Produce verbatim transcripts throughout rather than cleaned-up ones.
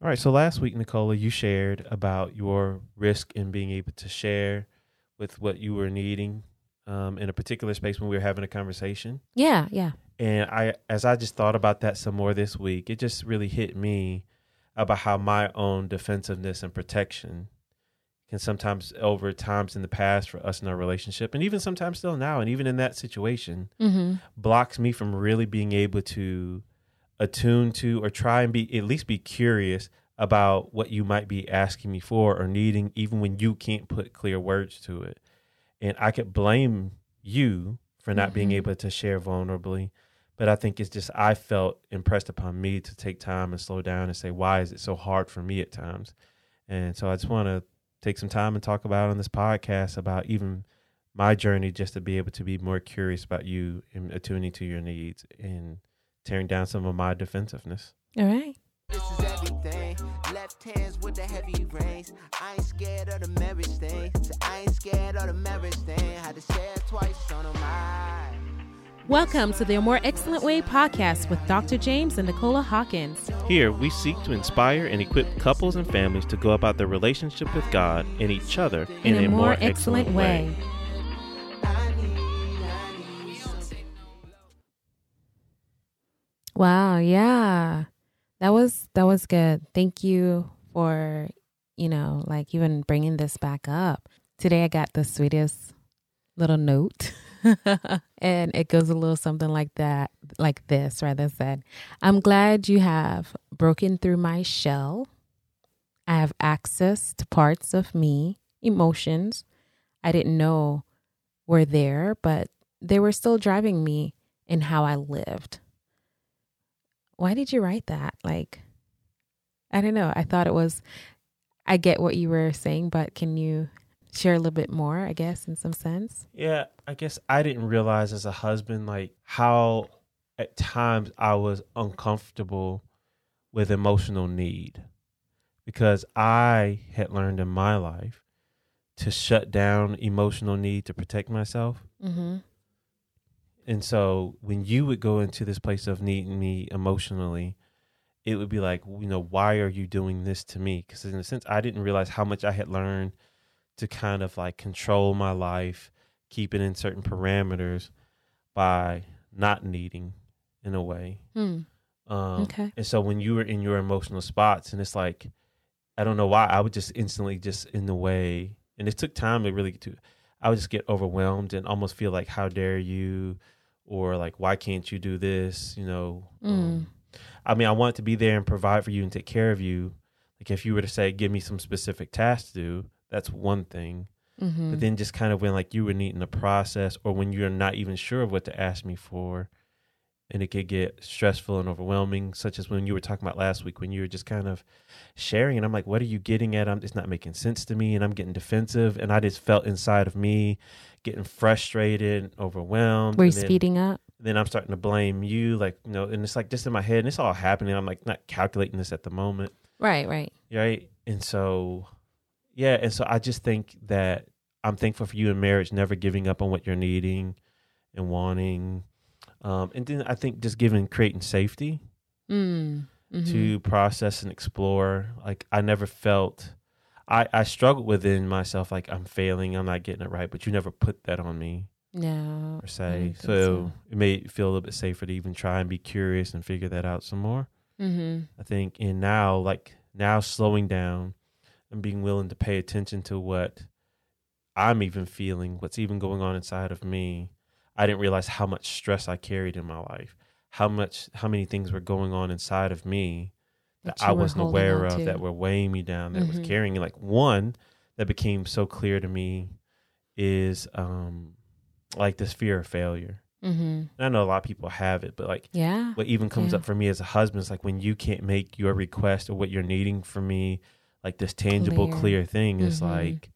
All right. So last week, Nicola, you shared about your risk in being able to share with what you were needing um, in a particular space when we were having a conversation. Yeah. Yeah. And I, as I just thought about that some more this week, it just really hit me about how my own defensiveness and protection can sometimes over times in the past for us in our relationship, and even sometimes still now, and even in that situation, mm-hmm. blocks me from really being able to attune to or try and be, at least be curious about what you might be asking me for or needing, even when you can't put clear words to it. And I could blame you for not mm-hmm. being able to share vulnerably. But I think it's just I felt impressed upon me to take time and slow down and say, why is it so hard for me at times? And so I just want to take some time and talk about on this podcast about even my journey just to be able to be more curious about you and attuning to your needs and tearing down some of my defensiveness. All right. This is everything. Left hands with the heavy rings. I ain't scared of the marriage thing. So I ain't scared of the marriage thing. Had to say it twice on a mind. Welcome to the A More Excellent Way podcast with Doctor James and Nicola Hawkins. Here, we seek to inspire and equip couples and families to go about their relationship with God and each other in, in a, a more, more excellent, excellent way. way. Wow, yeah. That was that was good. Thank you for, you know, like even bringing this back up. Today I got the sweetest little note. And it goes a little something like that, like this, rather said, I'm glad you have broken through my shell. I have access to parts of me, emotions I didn't know were there, but they were still driving me in how I lived. Why did you write that? Like, I don't know. I thought it was, I get what you were saying, but can you share a little bit more, I guess, in some sense? Yeah, I guess I didn't realize as a husband, like how at times I was uncomfortable with emotional need because I had learned in my life to shut down emotional need to protect myself. Mm-hmm. And so when you would go into this place of needing me emotionally, it would be like, you know, why are you doing this to me? Because in a sense, I didn't realize how much I had learned to kind of like control my life, keep it in certain parameters by not needing in a way. Mm. Um, okay. And so when you were in your emotional spots and it's like, I don't know why I would just instantly just in the way, and it took time to really get to, I would just get overwhelmed and almost feel like, how dare you? Or like, why can't you do this? You know, mm. um, I mean, I want to be there and provide for you and take care of you. Like if you were to say, give me some specific tasks to do, that's one thing. Mm-hmm. But then just kind of when like you were needing a process or when you're not even sure of what to ask me for, and it could get stressful and overwhelming, such as when you were talking about last week, when you were just kind of sharing and I'm like, what are you getting at? I'm, it's not making sense to me and I'm getting defensive. And I just felt inside of me getting frustrated and overwhelmed. Were you then, speeding up? Then I'm starting to blame you. Like, you know, and it's like just in my head and it's all happening. I'm like not calculating this at the moment. Right, right. Right. And so... yeah, and so I just think that I'm thankful for you in marriage, never giving up on what you're needing and wanting. Um, and then I think just giving, creating safety mm, mm-hmm. to process and explore. Like I never felt, I, I struggled within myself, like I'm failing, I'm not getting it right, but you never put that on me. No. Per se. So, so it made it feel a little bit safer to even try and be curious and figure that out some more. Mm-hmm. I think, and now, like now slowing down, and being willing to pay attention to what I'm even feeling, what's even going on inside of me. I didn't realize how much stress I carried in my life, how much, how many things were going on inside of me that, that I wasn't aware of, to. that were weighing me down, that mm-hmm. was carrying me. Like one that became so clear to me is um, like this fear of failure. Mm-hmm. And I know a lot of people have it, but like yeah. what even comes yeah. up for me as a husband is like when you can't make your request or what you're needing from me, like this tangible, clear, clear thing is mm-hmm. like...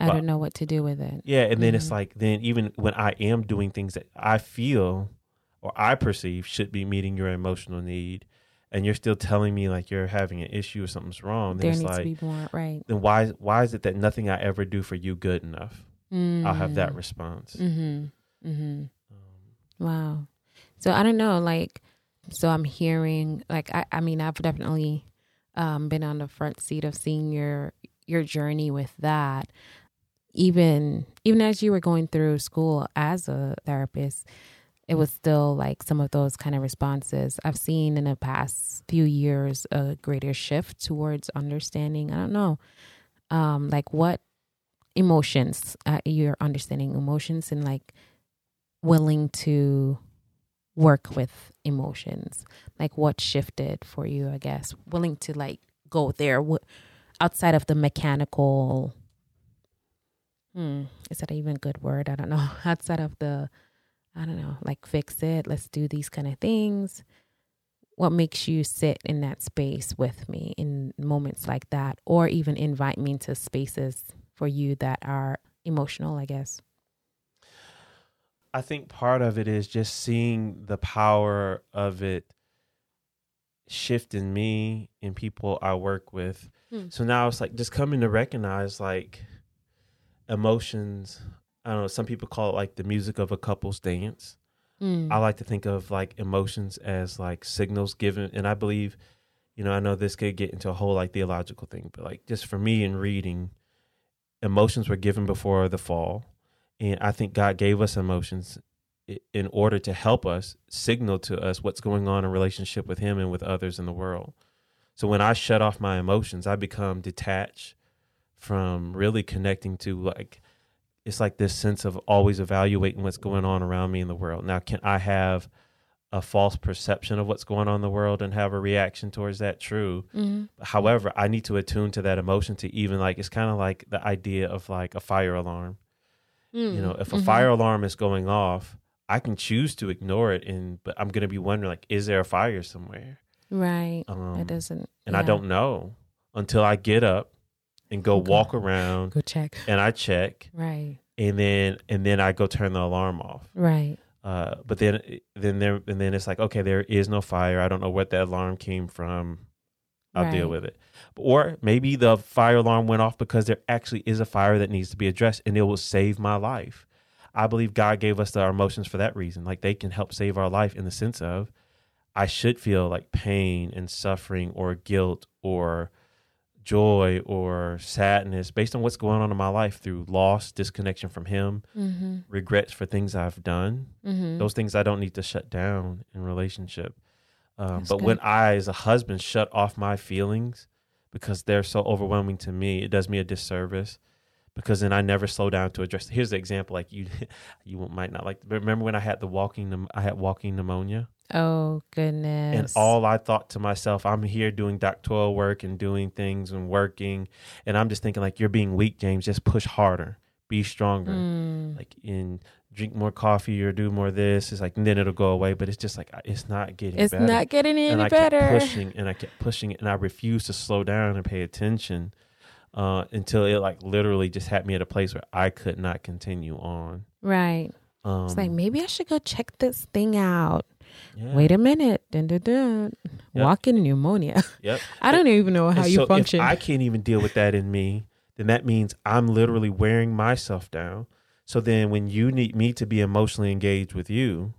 I well, don't know what to do with it. Yeah, and mm-hmm. then it's like, then even when I am doing things that I feel or I perceive should be meeting your emotional need, and you're still telling me like you're having an issue or something's wrong, then there it's needs like... to be more, right. Then why, why is it that nothing I ever do for you good enough? Mm. I'll have that response. Mm-hmm. Mm-hmm. Um, wow. So I don't know, like, so I'm hearing, like, I, I mean, I've definitely... um, been on the front seat of seeing your your journey with that. Even even as you were going through school as a therapist, it was still like some of those kind of responses. I've seen in the past few years a greater shift towards understanding. I don't know, um, like what emotions, uh, you're understanding emotions and like willing to work with emotions. Like what shifted for you, I guess, willing to like go there w- outside of the mechanical. Hmm, is that even a good word? I don't know. Outside of the, I don't know, like fix it, let's do these kind of things. What makes you sit in that space with me in moments like that, or even invite me into spaces for you that are emotional, I guess? I think part of it is just seeing the power of it shift in me and people I work with. Hmm. So now it's like just coming to recognize like emotions. I don't know, some people call it like the music of a couple's dance. Mm. I like to think of like emotions as like signals given. And I believe, you know, I know this could get into a whole like theological thing, but like just for me in reading, emotions were given before the fall. And I think God gave us emotions in order to help us signal to us what's going on in relationship with him and with others in the world. So when I shut off my emotions, I become detached from really connecting to like, it's like this sense of always evaluating what's going on around me in the world. Now, can I have a false perception of what's going on in the world and have a reaction towards that? True. Mm-hmm. However, I need to attune to that emotion to even like, it's kind of like the idea of like a fire alarm. Mm-hmm. You know, if a mm-hmm. fire alarm is going off, I can choose to ignore it. And, but I'm going to be wondering like, is there a fire somewhere? Right. Um, it doesn't. And yeah. I don't know until I get up and go okay. walk around, go check, and I check, right, and then and then I go turn the alarm off, right. Uh, but then then there and then it's like, okay, there is no fire. I don't know what that alarm came from. I'll right. deal with it. Or maybe the fire alarm went off because there actually is a fire that needs to be addressed, and it will save my life. I believe God gave us our emotions for that reason. Like they can help save our life in the sense of, I should feel like pain and suffering or guilt or joy or sadness based on what's going on in my life through loss, disconnection from him, mm-hmm. regrets for things I've done. Mm-hmm. Those things I don't need to shut down in relationship. Um, but good. When I, as a husband, shut off my feelings because they're so overwhelming to me, it does me a disservice because then I never slow down to address. Here's the example. Like you, you might not like, but remember when I had the walking, I had walking pneumonia. Oh, goodness. And all I thought to myself, I'm here doing doctoral work and doing things and working. And I'm just thinking like, you're being weak, James. Just push harder. Be stronger. Mm. Like in drink more coffee or do more this. It's like, and then it'll go away. But it's just like, it's not getting it's better. It's not getting any and I better. Kept pushing and I kept pushing it. And I refused to slow down and pay attention uh, until it like literally just had me at a place where I could not continue on. Right. Um, it's like, maybe I should go check this thing out. Yeah. Wait a minute. Dun, dun, dun. Yep. Walking pneumonia. Yep. I don't even know how and you so function. If I can't even deal with that in me, then that means I'm literally wearing myself down. So then when you need me to be emotionally engaged with you,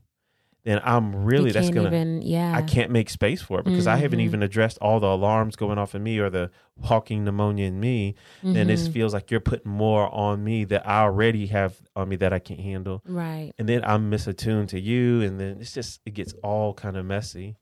then I'm really, that's going to, yeah. I can't make space for it because mm-hmm. I haven't even addressed all the alarms going off in me or the walking pneumonia in me. Mm-hmm. Then this feels like you're putting more on me that I already have on me that I can't handle. Right. And then I'm misattuned to you. And then it's just, it gets all kind of messy.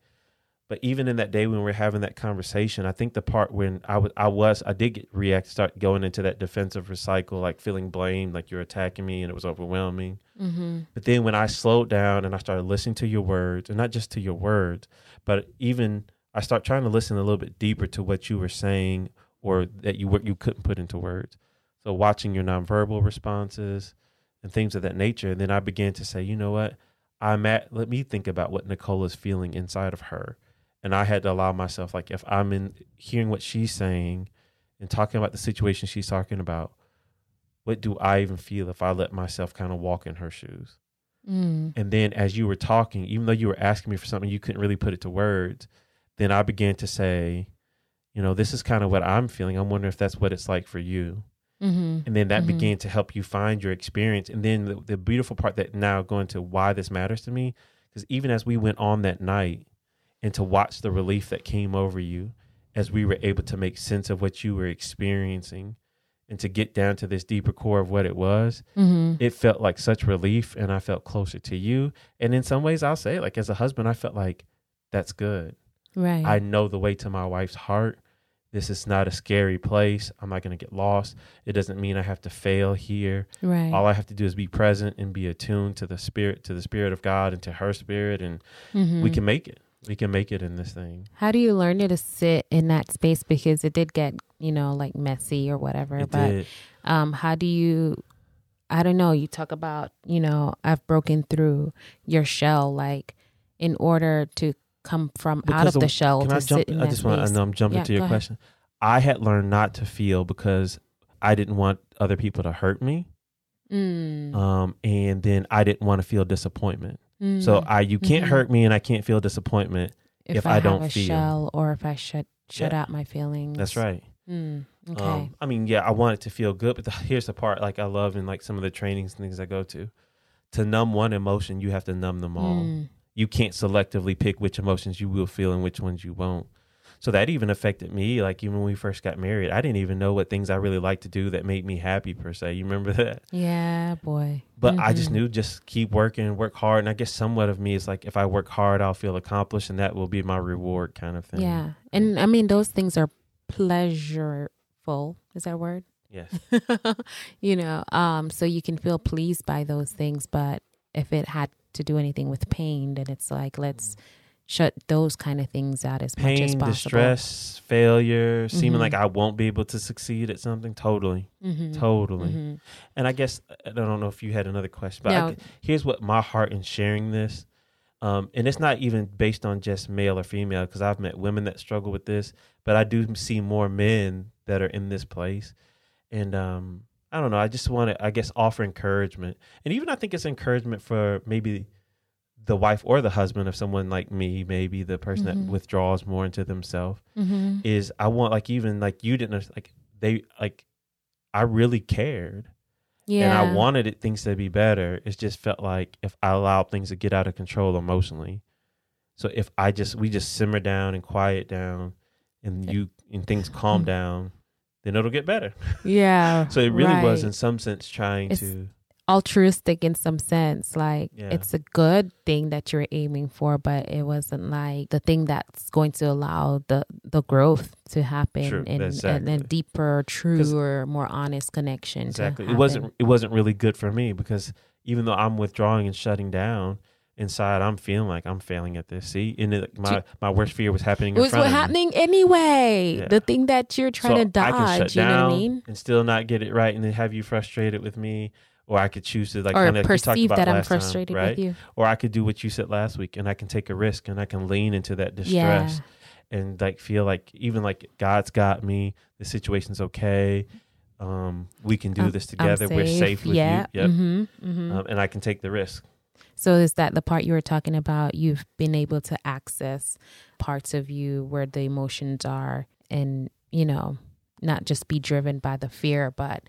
But even in that day when we were having that conversation, I think the part when I was, I was, I did get, react, start going into that defensive recycle, like feeling blamed, like you're attacking me and it was overwhelming. Mm-hmm. But then when I slowed down and I started listening to your words, and not just to your words, but even I start trying to listen a little bit deeper to what you were saying or that you were, you couldn't put into words. So watching your nonverbal responses and things of that nature. And then I began to say, you know what, I'm at, let me think about what Nicola's feeling inside of her. And I had to allow myself, like, if I'm in hearing what she's saying and talking about the situation she's talking about, what do I even feel if I let myself kind of walk in her shoes? Mm. And then as you were talking, even though you were asking me for something, you couldn't really put it to words. Then I began to say, you know, this is kind of what I'm feeling. I'm wondering if that's what it's like for you. Mm-hmm. And then that mm-hmm. began to help you find your experience. And then the, the beautiful part that now going to why this matters to me, because even as we went on that night, and to watch the relief that came over you as we were able to make sense of what you were experiencing and to get down to this deeper core of what it was, mm-hmm. it felt like such relief, and I felt closer to you. And in some ways, I'll say, like, as a husband, I felt like, that's good. Right. I know the way to my wife's heart. This is not a scary place. I'm not going to get lost. It doesn't mean I have to fail here. Right. All I have to do is be present and be attuned to the spirit, to the spirit of God and to her spirit. And mm-hmm. we can make it. We can make it in this thing. How do you learn to sit in that space? Because it did get, you know, like messy or whatever. It but did. Um, how do you, I don't know, you talk about, you know, I've broken through your shell, like in order to come from because out of the, the shell can to I jump, sit in I that just want space. I know I'm jumping yeah, to your question. I had learned not to feel because I didn't want other people to hurt me. Mm. Um, and then I didn't want to feel disappointment. Mm. So I, you can't mm-hmm. hurt me, and I can't feel disappointment if, if I, I don't have a feel. Shell or if I shut shut yeah. out my feelings. That's right. Mm. Okay. Um, I mean, yeah, I want it to feel good, but the, here's the part like I love in like some of the trainings and things I go to. To numb one emotion, you have to numb them all. Mm. You can't selectively pick which emotions you will feel and which ones you won't. So that even affected me. Like even when we first got married, I didn't even know what things I really liked to do that made me happy per se. You remember that? Yeah, boy. But mm-hmm. I just knew just keep working, work hard. And I guess somewhat of me is like, if I work hard, I'll feel accomplished and that will be my reward kind of thing. Yeah. And I mean, those things are pleasureful. Is that a word? Yes. You know, um, so you can feel pleased by those things. But if it had to do anything with pain, then it's like, let's... Mm. shut those kind of things out as pain, much as possible. Pain, distress, failure, mm-hmm. seeming like I won't be able to succeed at something. Totally. Mm-hmm. Totally. Mm-hmm. And I guess, I don't know if you had another question, but no. I, here's what my heart in sharing this. Um, and it's not even based on just male or female, because I've met women that struggle with this, but I do see more men that are in this place. And um, I don't know. I just want to, I guess, offer encouragement. And even I think it's encouragement for maybe the wife or the husband of someone like me, maybe the person mm-hmm. that withdraws more into themselves mm-hmm. is I want like, even like you didn't like they, like I really cared yeah. and I wanted it, things to be better. It just felt like if I allowed things to get out of control emotionally. So if I just, we just simmer down and quiet down and you, and things calm down, then it'll get better. Yeah. So it really right. was in some sense trying it's- to. altruistic in some sense, like yeah. it's a good thing that you're aiming for, but it wasn't like the thing that's going to allow the the growth to happen true, and, exactly. and a deeper, truer, more honest connection. Exactly, it wasn't it wasn't really good for me because even though I'm withdrawing and shutting down inside, I'm feeling like I'm failing at this. See, and it, my my worst fear was happening. It was in front what of happening me. Anyway. Yeah. The thing that you're trying so to dodge, I can shut you down know what I mean, and still not get it right, and then have you frustrated with me. Or I could choose to like or kind of perceive that I'm frustrated time, right? with you. Or I could do what you said last week, and I can take a risk, and I can lean into that distress, yeah. and like feel like even like God's got me. The situation's okay. Um, we can do I'm, this together. Safe. We're safe with yeah. you. Yep. Mm-hmm, mm-hmm. Um, and I can take the risk. So is that the part you were talking about? You've been able to access parts of you where the emotions are, and you know, not just be driven by the fear, but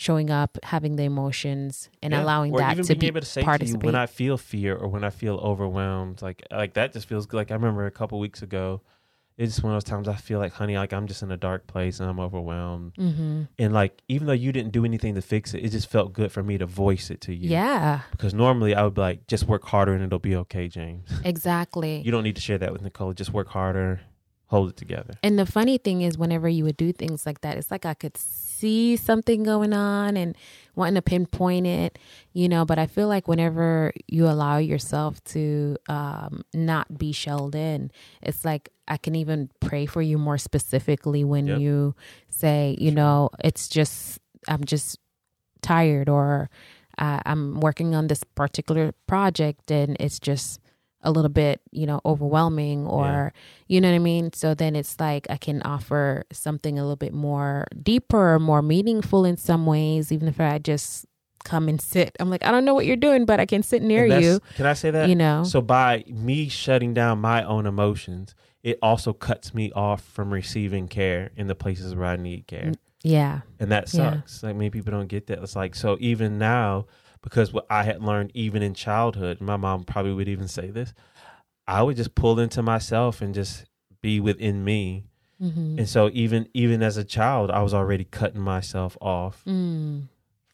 showing up, having the emotions, and yeah. allowing or that even to being be able to say to you, when I feel fear or when I feel overwhelmed, like like that just feels good. Like I remember a couple weeks ago, it's just one of those times I feel like, honey, like I'm just in a dark place and I'm overwhelmed. Mm-hmm. And like, even though you didn't do anything to fix it, it just felt good for me to voice it to you. Yeah. Because normally I would be like, just work harder and it'll be okay, James. Exactly. You don't need to share that with Nicola. Just work harder. Hold it together. And the funny thing is, whenever you would do things like that, it's like I could see something going on and wanting to pinpoint it, you know, but I feel like whenever you allow yourself to um, not be shelled in, it's like I can even pray for you more specifically when yep. you say, you know, it's just, I'm just tired or uh, I'm working on this particular project and it's just a little bit, you know, overwhelming or, yeah. you know what I mean? So then it's like I can offer something a little bit more deeper, more meaningful in some ways, even if I just come and sit. I'm like, I don't know what you're doing, but I can sit near you. Can I say that? You know? So by me shutting down my own emotions, it also cuts me off from receiving care in the places where I need care. Yeah. And that sucks. Yeah. Like many people don't get that. It's like, so even now, because what I had learned even in childhood, my mom probably would even say this, I would just pull into myself and just be within me Mm-hmm. And so even even as a child, I was already cutting myself off mm.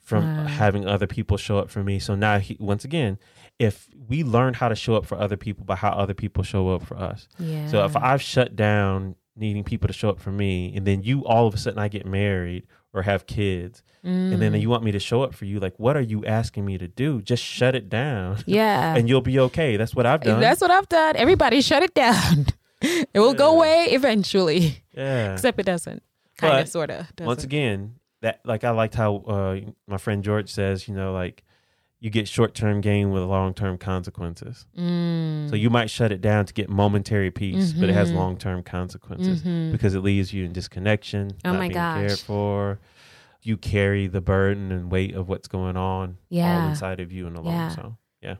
from wow. having other people show up for me. So now, he, once again, if we learn how to show up for other people by how other people show up for us. Yeah. So if I've shut down needing people to show up for me, and then you all of a sudden I get married or have kids, mm. and then you want me to show up for you, like, what are you asking me to do? Just shut it down. Yeah. And you'll be okay. That's what I've done. That's what I've done. Everybody shut it down. It will yeah. go away eventually. Yeah. Except it doesn't. Kind of, sort of. Once again, that, like, I liked how uh, my friend George says, you know, like, you get short-term gain with long-term consequences. Mm. So you might shut it down to get momentary peace, mm-hmm. but it has long-term consequences mm-hmm. because it leaves you in disconnection, oh not my being gosh. cared for. You carry the burden and weight of what's going on yeah. all inside of you and alone. Yeah. So, yeah.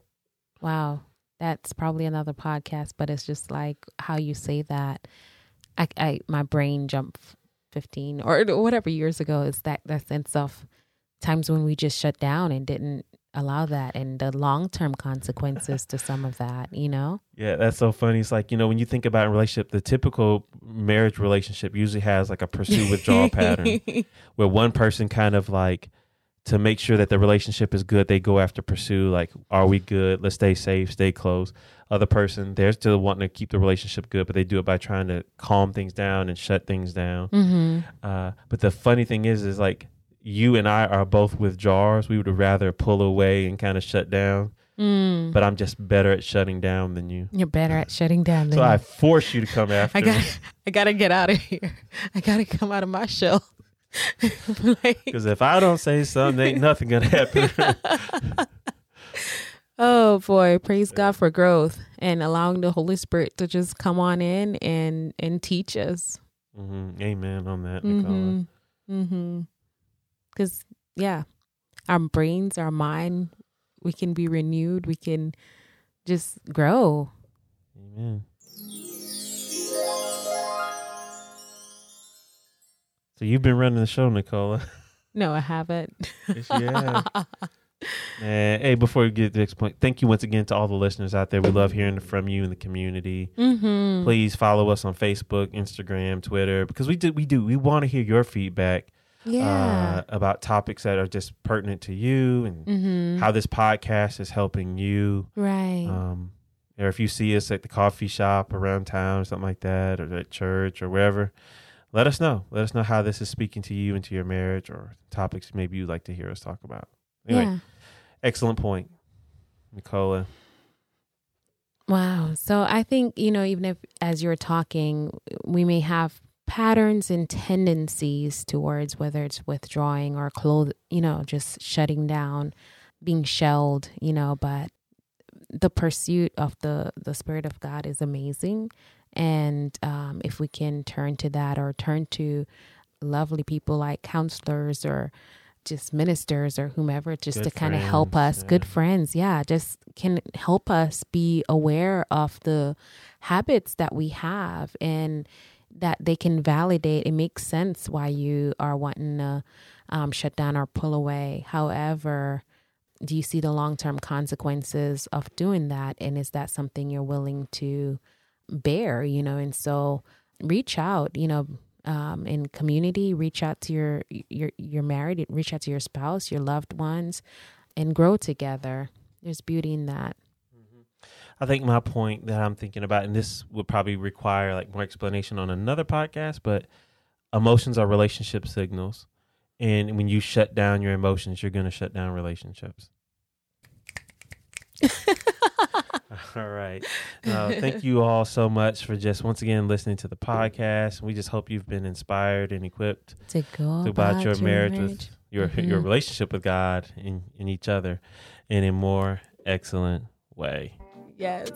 Wow. That's probably another podcast, but it's just like how you say that. I, I my brain jumped fifteen or whatever years ago. Is that, that sense of times when we just shut down and didn't allow that, and the long-term consequences to some of that, you know? Yeah, that's so funny. It's like, you know, when you think about a relationship, the typical marriage relationship usually has like a pursue withdrawal pattern where one person kind of like, to make sure that the relationship is good, they go after pursue, like, are we good? Let's stay safe, stay close. Other person, they're still wanting to keep the relationship good, but they do it by trying to calm things down and shut things down. Mm-hmm. Uh, but the funny thing is, is like, you and I are both withdrawers. We would rather pull away and kind of shut down. Mm. But I'm just better at shutting down than you. You're better at shutting down than so you. So I force you to come after I gotta, me. I got to get out of here. I got to come out of my shell. Because like, if I don't say something, ain't nothing going to happen. Oh, boy. Praise yeah. God for growth and allowing the Holy Spirit to just come on in and, and teach us. Mm-hmm. Amen on that, Nicola. Mm-hmm. mm-hmm. Because, yeah, our brains, our mind, we can be renewed. We can just grow. Amen. So you've been running the show, Nicola. No, I haven't. Yes, you have. And, hey, before we get to the next point, thank you once again to all the listeners out there. We love hearing from you in the community. Mm-hmm. Please follow us on Facebook, Instagram, Twitter, because we do, we do, we want to hear your feedback. Yeah, uh, about topics that are just pertinent to you and mm-hmm. how this podcast is helping you. Right. Um, or if you see us at the coffee shop around town or something like that, or at church or wherever, let us know. Let us know how this is speaking to you and to your marriage, or topics maybe you'd like to hear us talk about. Anyway, yeah. Excellent point, Nicola. Wow. So I think, you know, even if as you're talking, we may have patterns and tendencies towards whether it's withdrawing or clothe, you know, just shutting down, being shelled, you know, but the pursuit of the, the Spirit of God is amazing. And um, if we can turn to that, or turn to lovely people like counselors or just ministers or whomever, just good to kind of help us, yeah. good friends. Yeah. Just can help us be aware of the habits that we have, and that they can validate. It makes sense why you are wanting to um, shut down or pull away. However, do you see the long-term consequences of doing that? And is that something you're willing to bear, you know? And so reach out, you know, um, in community, reach out to your, your, your married, reach out to your spouse, your loved ones, and grow together. There's beauty in that. I think my point that I'm thinking about, and this would probably require like more explanation on another podcast, but emotions are relationship signals. And when you shut down your emotions, you're going to shut down relationships. All right. Uh, thank you all so much for just once again listening to the podcast. We just hope you've been inspired and equipped to go about your, your marriage, marriage with your, mm-hmm. your relationship with God and, and each other in a more excellent way. Yes.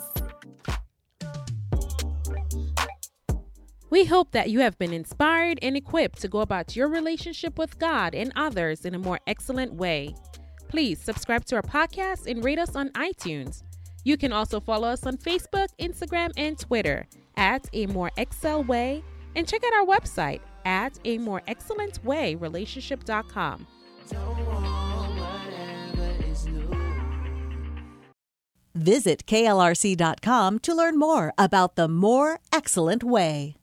We hope that you have been inspired and equipped to go about your relationship with God and others in a more excellent way. Please subscribe to our podcast and rate us on iTunes. You can also follow us on Facebook, Instagram, and Twitter at A More Excel Way, and check out our website at A More Excellent Way Relationship dot com. Visit K L R C dot com to learn more about the More Excellent Way.